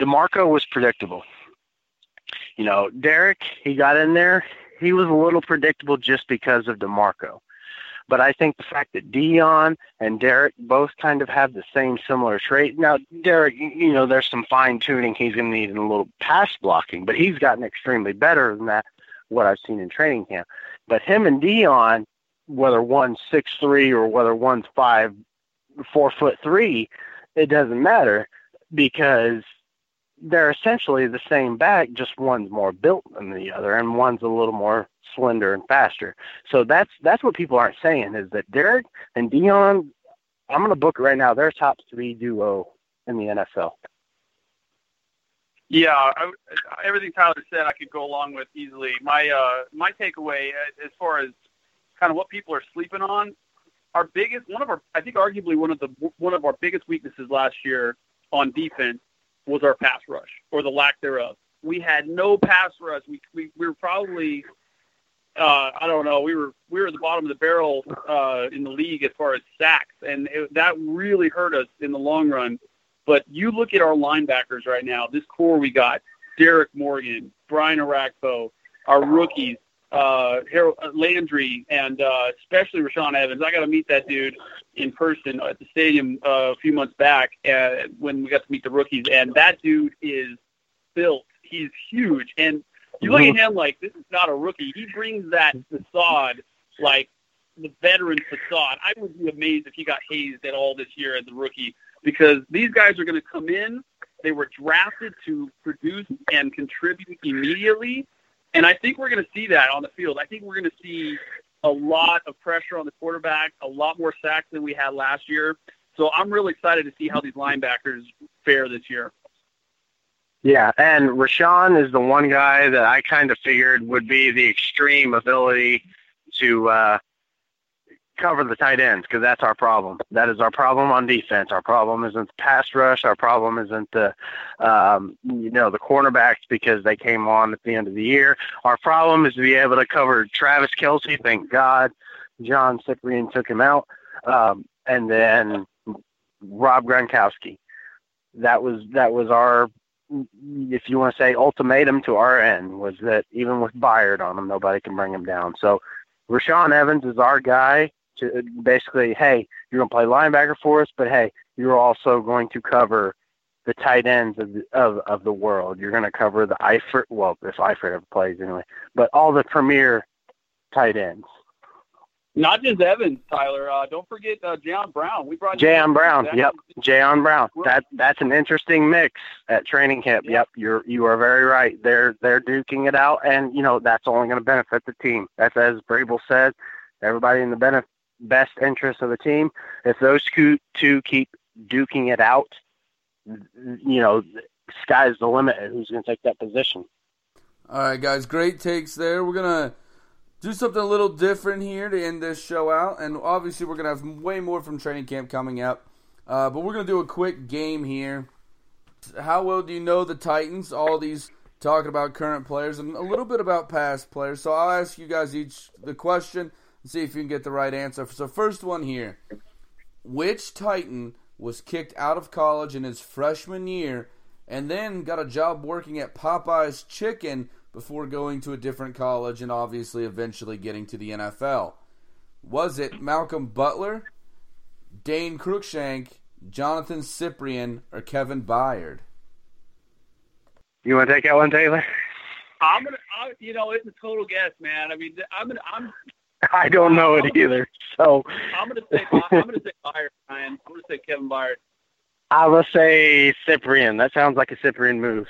DeMarco was predictable. You know, Derrick, he got in there. He was a little predictable just because of DeMarco. But I think the fact that Dion and Derrick both kind of have the same similar trait. Now, Derrick, you know, there's some fine-tuning he's going to need in a little pass blocking, but he's gotten extremely better than that, what I've seen in training camp. But him and Dion, whether one's 6'3" or whether one's 4'3", it doesn't matter, because they're essentially the same back, just one's more built than the other, and one's a little more slender and faster. So that's what people aren't saying, is that Derrick and Dion, I'm going to book it right now, they're top three duo in the NFL. Yeah, everything Tyler said I could go along with easily. My takeaway as far as kind of what people are sleeping on, arguably one of our biggest weaknesses last year on defense was our pass rush, or the lack thereof. We had no pass rush. We were probably we were at the bottom of the barrel in the league as far as sacks, and that really hurt us in the long run. But you look at our linebackers right now, this core we got, Derrick Morgan, Brian Orakpo, our rookies, Harold Landry, and especially Rashaan Evans. I got to meet that dude in person at the stadium a few months back when we got to meet the rookies, and that dude is built. He's huge, and you look at him like, this is not a rookie. He brings that facade, like the veteran facade. I would be amazed if he got hazed at all this year as a rookie, because these guys are going to come in. They were drafted to produce and contribute immediately, and I think we're going to see that on the field. I think we're going to see a lot of pressure on the quarterback, a lot more sacks than we had last year. So I'm really excited to see how these linebackers fare this year. Yeah, and Rashaan is the one guy that I kind of figured would be the extreme ability to cover the tight ends, because that's our problem. That is our problem on defense. Our problem isn't the pass rush. Our problem isn't the, the cornerbacks, because they came on at the end of the year. Our problem is to be able to cover Travis Kelce. Thank God John Cyprien took him out. And then Rob Gronkowski. That was our, if you want to say, ultimatum to our end, was that even with Byard on him, nobody can bring him down. So Rashaan Evans is our guy to basically, hey, you're going to play linebacker for us, but hey, you're also going to cover the tight ends of the world. You're going to cover the Eifert, well, if Eifert ever plays anyway, but all the premier tight ends. Not just Evans, Tyler. Don't forget Jayon Brown. We brought Jayon Brown. Yep, Jayon Brown. That's an interesting mix at training camp. Yep, you are very right. They're duking it out, and that's only going to benefit the team. That's, as Brable said, everybody in the best interest of the team. If those two keep duking it out, sky's the limit. Who's going to take that position? All right, guys, great takes there. We're gonna do something a little different here to end this show out. And obviously we're going to have way more from training camp coming up. But we're going to do a quick game here. How well do you know the Titans? All these talking about current players and a little bit about past players. So I'll ask you guys each the question and see if you can get the right answer. So first one here. Which Titan was kicked out of college in his freshman year and then got a job working at Popeye's Chicken before going to a different college and obviously eventually getting to the NFL? Was it Malcolm Butler, Dane Cruikshank, Johnathan Cyprien, or Kevin Byard? You want to take that one, Taylor? It's a total guess, man. I mean, I don't know it either. So I'm gonna say Byard, Ryan. I'm gonna say Kevin Byard. I will say Cyprien. That sounds like a Cyprien move.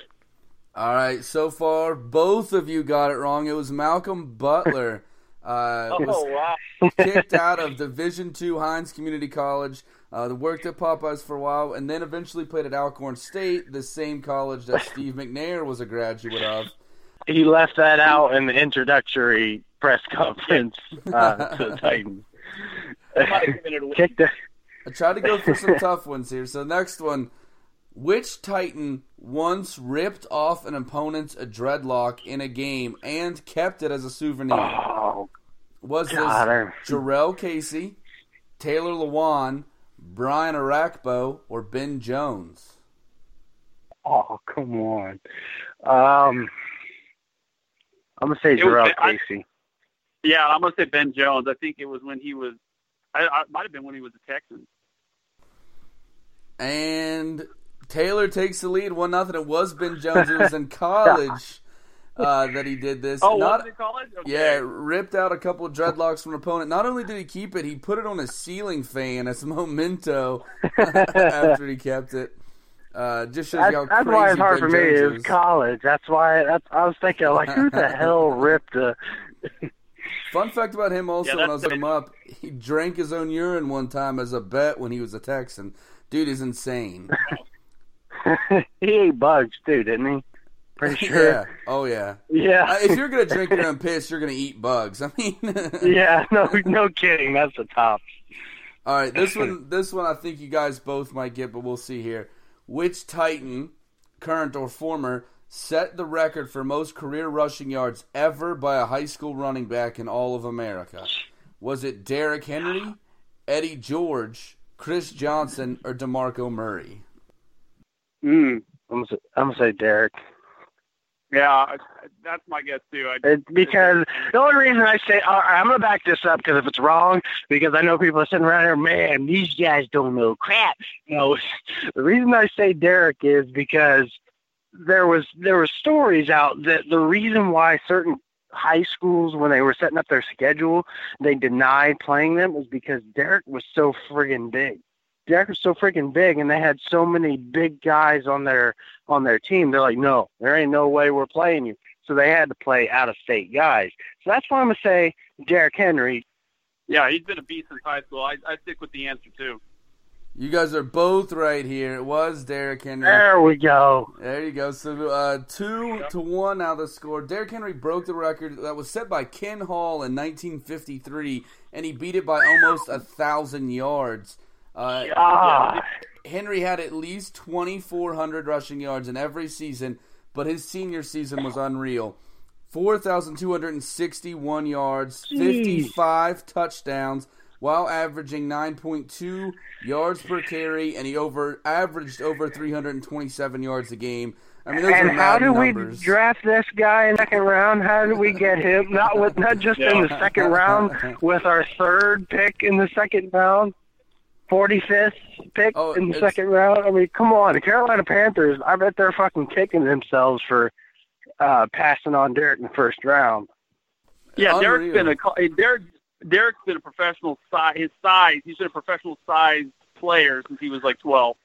All right, so far, both of you got it wrong. It was Malcolm Butler. Was kicked out of Division II Hines Community College, worked at Popeyes for a while, and then eventually played at Alcorn State, the same college that Steve McNair was a graduate of. He left that out in the introductory press conference to the Titans. I tried to go for some tough ones here. So next one. Which Titan once ripped off an opponent's a dreadlock in a game and kept it as a souvenir? Oh, was this Jarrell Casey, Taylor Lewan, Brian Orakpo, or Ben Jones? Oh, come on. I'm going to say Jarrell Casey. I'm going to say Ben Jones. I think it was when he was – it might have been when he was a Texan. And – Taylor takes the lead, 1-0. It was Ben Jones. It was in college that he did this. Oh, was it in college? Okay. Yeah, ripped out a couple of dreadlocks from an opponent. Not only did he keep it, he put it on a ceiling fan as a memento after he kept it. Just shows you how crazy Ben Jones is. That's why it's hard for me. It was college. That's why I was thinking, like, who the hell ripped a... Fun fact about him also, when I was looking him up, he drank his own urine one time as a bet when he was a Texan. Dude is insane. He ate bugs too, didn't he? Pretty sure. Yeah. Oh yeah. Yeah. If you're gonna drink your own piss, you're gonna eat bugs. I mean. Yeah. No kidding. That's the top. All right. This one, I think you guys both might get, but we'll see here. Which Titan, current or former, set the record for most career rushing yards ever by a high school running back in all of America? Was it Derrick Henry, Eddie George, Chris Johnson, or DeMarco Murray? I'm going to say Derrick. Yeah, that's my guess, too. Because the only reason I say – I'm going to back this up because if it's wrong, because I know people are sitting around here, man, these guys don't know crap. No, the reason I say Derrick is because there were stories out that the reason why certain high schools, when they were setting up their schedule, they denied playing them was because Derrick was so friggin' big. Derrick was so freaking big, and they had so many big guys on their team. They're like, no, there ain't no way we're playing you. So they had to play out-of-state guys. So that's why I'm going to say Derrick Henry. Yeah, he's been a beast since high school. I stick with the answer, too. You guys are both right here. It was Derrick Henry. There we go. There you go. So 2-1 now the score. Derrick Henry broke the record that was set by Ken Hall in 1953, and he beat it by almost 1,000 yards. Henry had at least 2,400 rushing yards in every season, but his senior season was unreal. 4,261 yards, 55 touchdowns, while averaging 9.2 yards per carry, and he averaged over 327 yards a game. I mean, those are mad numbers. And how did we draft this guy in the second round? How did we get him? Not just in the second round, with our third pick in the second round, 45th pick in the second round. I mean, come on. The Carolina Panthers, I bet they're fucking kicking themselves for passing on Derrick in the first round. Yeah, Derrick's been a professional size. His size, he's been a professional size player since he was like 12.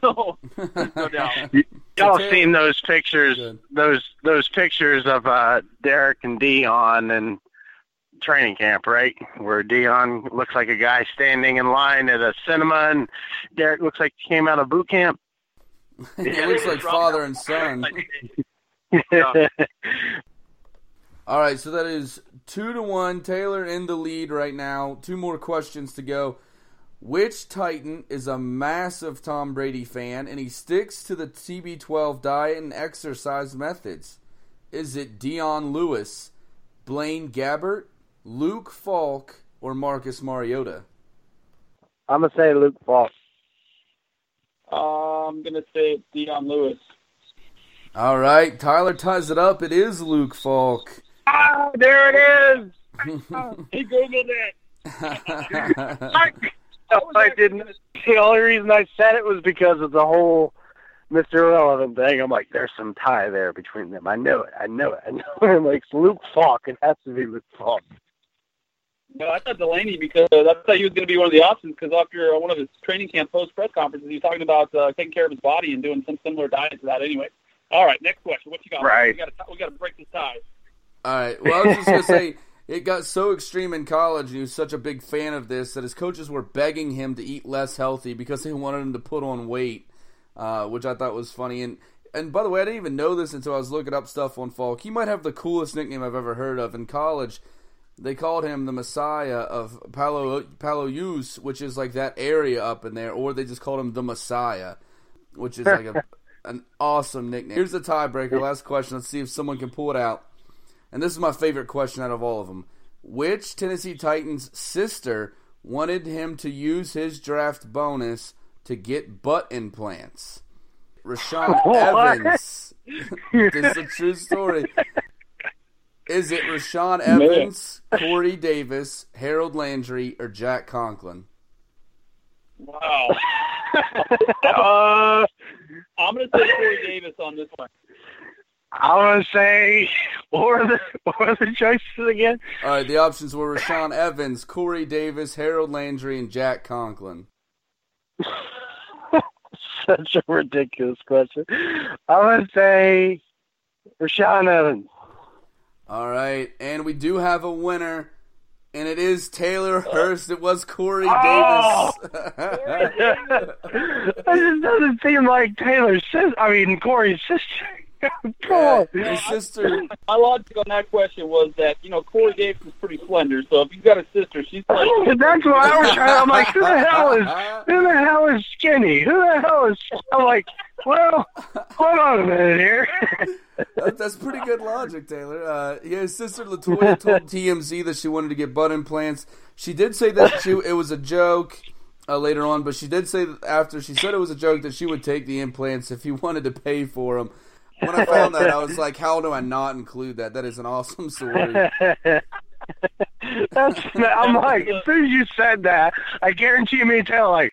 So there's no doubt. Y'all seen those pictures? Good. Those pictures of Derrick and Dion in training camp, right? Where Dion looks like a guy standing in line at a cinema, and Derrick looks like he came out of boot camp. It looks like father and son. All right, so that is 2-1. Taylor in the lead right now. Two more questions to go. Which Titan is a massive Tom Brady fan, and he sticks to the TB12 diet and exercise methods? Is it Dion Lewis, Blaine Gabbert, Luke Falk, or Marcus Mariota? I'm going to say Luke Falk. I'm going to say Dion Lewis. All right, Tyler ties it up. It is Luke Falk. Ah, there it is. He Googled it. I didn't. The only reason I said it was because of the whole Mr. Irrelevant thing. I'm like, there's some tie there between them. I know it. I'm like, it's Luke Falk. It has to be Luke Falk. No, I thought Delaney, because I thought he was going to be one of the options, because after one of his training camp post-press conferences, he was talking about taking care of his body and doing some similar diet to that anyway. All right, next question. What you got? Right. We got to break this tie. All right. Well, I was just going to say, it got so extreme in college, and he was such a big fan of this, that his coaches were begging him to eat less healthy because they wanted him to put on weight, which I thought was funny. And by the way, I didn't even know this until I was looking up stuff on Falk. He might have the coolest nickname I've ever heard of. In college, they called him the Messiah of Palouse, which is like that area up in there, or they just called him the Messiah, which is like a... an awesome nickname. Here's the tiebreaker. Last question. Let's see if someone can pull it out. And this is my favorite question out of all of them. Which Tennessee Titans sister wanted him to use his draft bonus to get butt implants? Rashaan Evans. This is a true story. Is it Rashaan Evans, Corey Davis, Harold Landry, or Jack Conklin? Wow. I'm going to say Corey Davis on this one. I want to say, what are the choices again? All right, the options were Rashaan Evans, Corey Davis, Harold Landry, and Jack Conklin. Such a ridiculous question. I'm going to say Rashaan Evans. All right, and we do have a winner. And it is Taylor Hurst. It was Corey Davis. That just doesn't seem like Taylor's sister. I mean, Corey's sister. Come on. His sister. My logic on that question was that, Corey Davis is pretty slender. So if you've got a sister, she's like. That's what I was trying. I'm like, who the hell is skinny? Who the hell is. I'm like, well, hold on a minute here. That's pretty good logic, Taylor. His sister Latoya told TMZ that she wanted to get butt implants. She did say that it was a joke later on, but she did say that after she said it was a joke that she would take the implants if he wanted to pay for them. When I found that, I was like, how do I not include that? That is an awesome story. I'm like, as soon as you said that, I guarantee me and Taylor, like,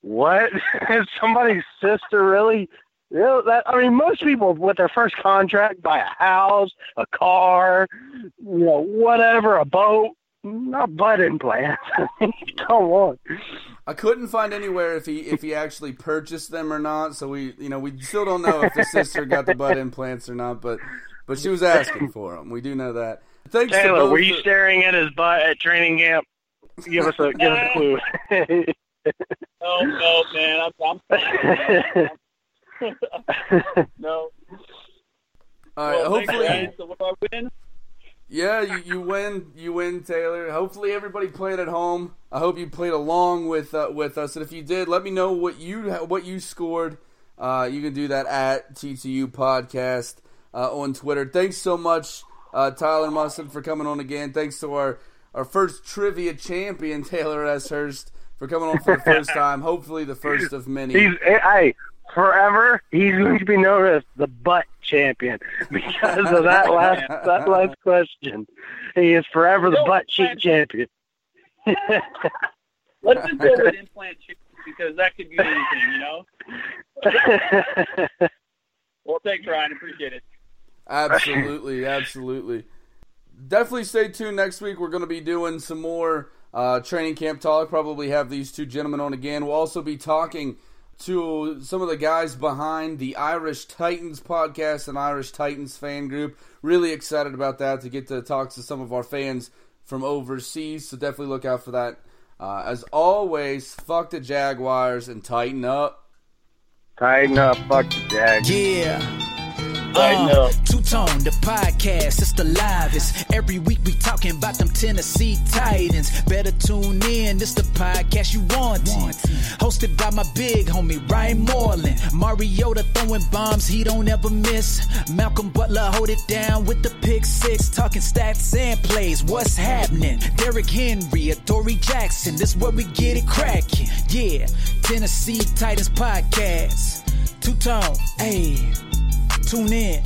what? Is somebody's sister really... most people with their first contract buy a house, a car, whatever, a boat, not butt implants. Come on. I couldn't find anywhere if he actually purchased them or not. So we still don't know if the sister got the butt implants or not. But she was asking for them. We do know that. Thanks, Taylor. Were you staring at his butt at training camp? Give us a clue. No, man. I'm no. All right. Well, hopefully, thanks, so what do I win? Yeah, you win. You win, Taylor. Hopefully, everybody played at home. I hope you played along with us. And if you did, let me know what you scored. You can do that at TTU Podcast on Twitter. Thanks so much, Tyler Musson, for coming on again. Thanks to our first trivia champion, Taylor Esters, for coming on for the first time. Hopefully the first of many. Forever, he's going to be known as the butt champion because of that last question. He is forever the butt cheek champion. Let's just go with implant cheek because that could be anything, you know? Well, thanks, Ryan. Appreciate it. Absolutely. Definitely stay tuned next week. We're going to be doing some more training camp talk. Probably have these two gentlemen on again. We'll also be talking to some of the guys behind the Irish Titans podcast and Irish Titans fan group. Really excited about that, to get to talk to some of our fans from overseas. So definitely look out for that. As always, fuck the Jaguars and tighten up. Tighten up, fuck the Jags. Yeah. Tighten up. Two-Tone, the podcast, it's the livest. Every week we talking about them Tennessee Titans. Better tune in, it's the podcast you want. Hosted by my big homie, Ryan Moreland. Mariota throwing bombs, he don't ever miss. Malcolm Butler hold it down with the pick six. Talking stats and plays, what's happening? Derrick Henry, Adoree Jackson, this where we get it cracking. Yeah, Tennessee Titans podcast. Two-Tone, ayy. Tune in.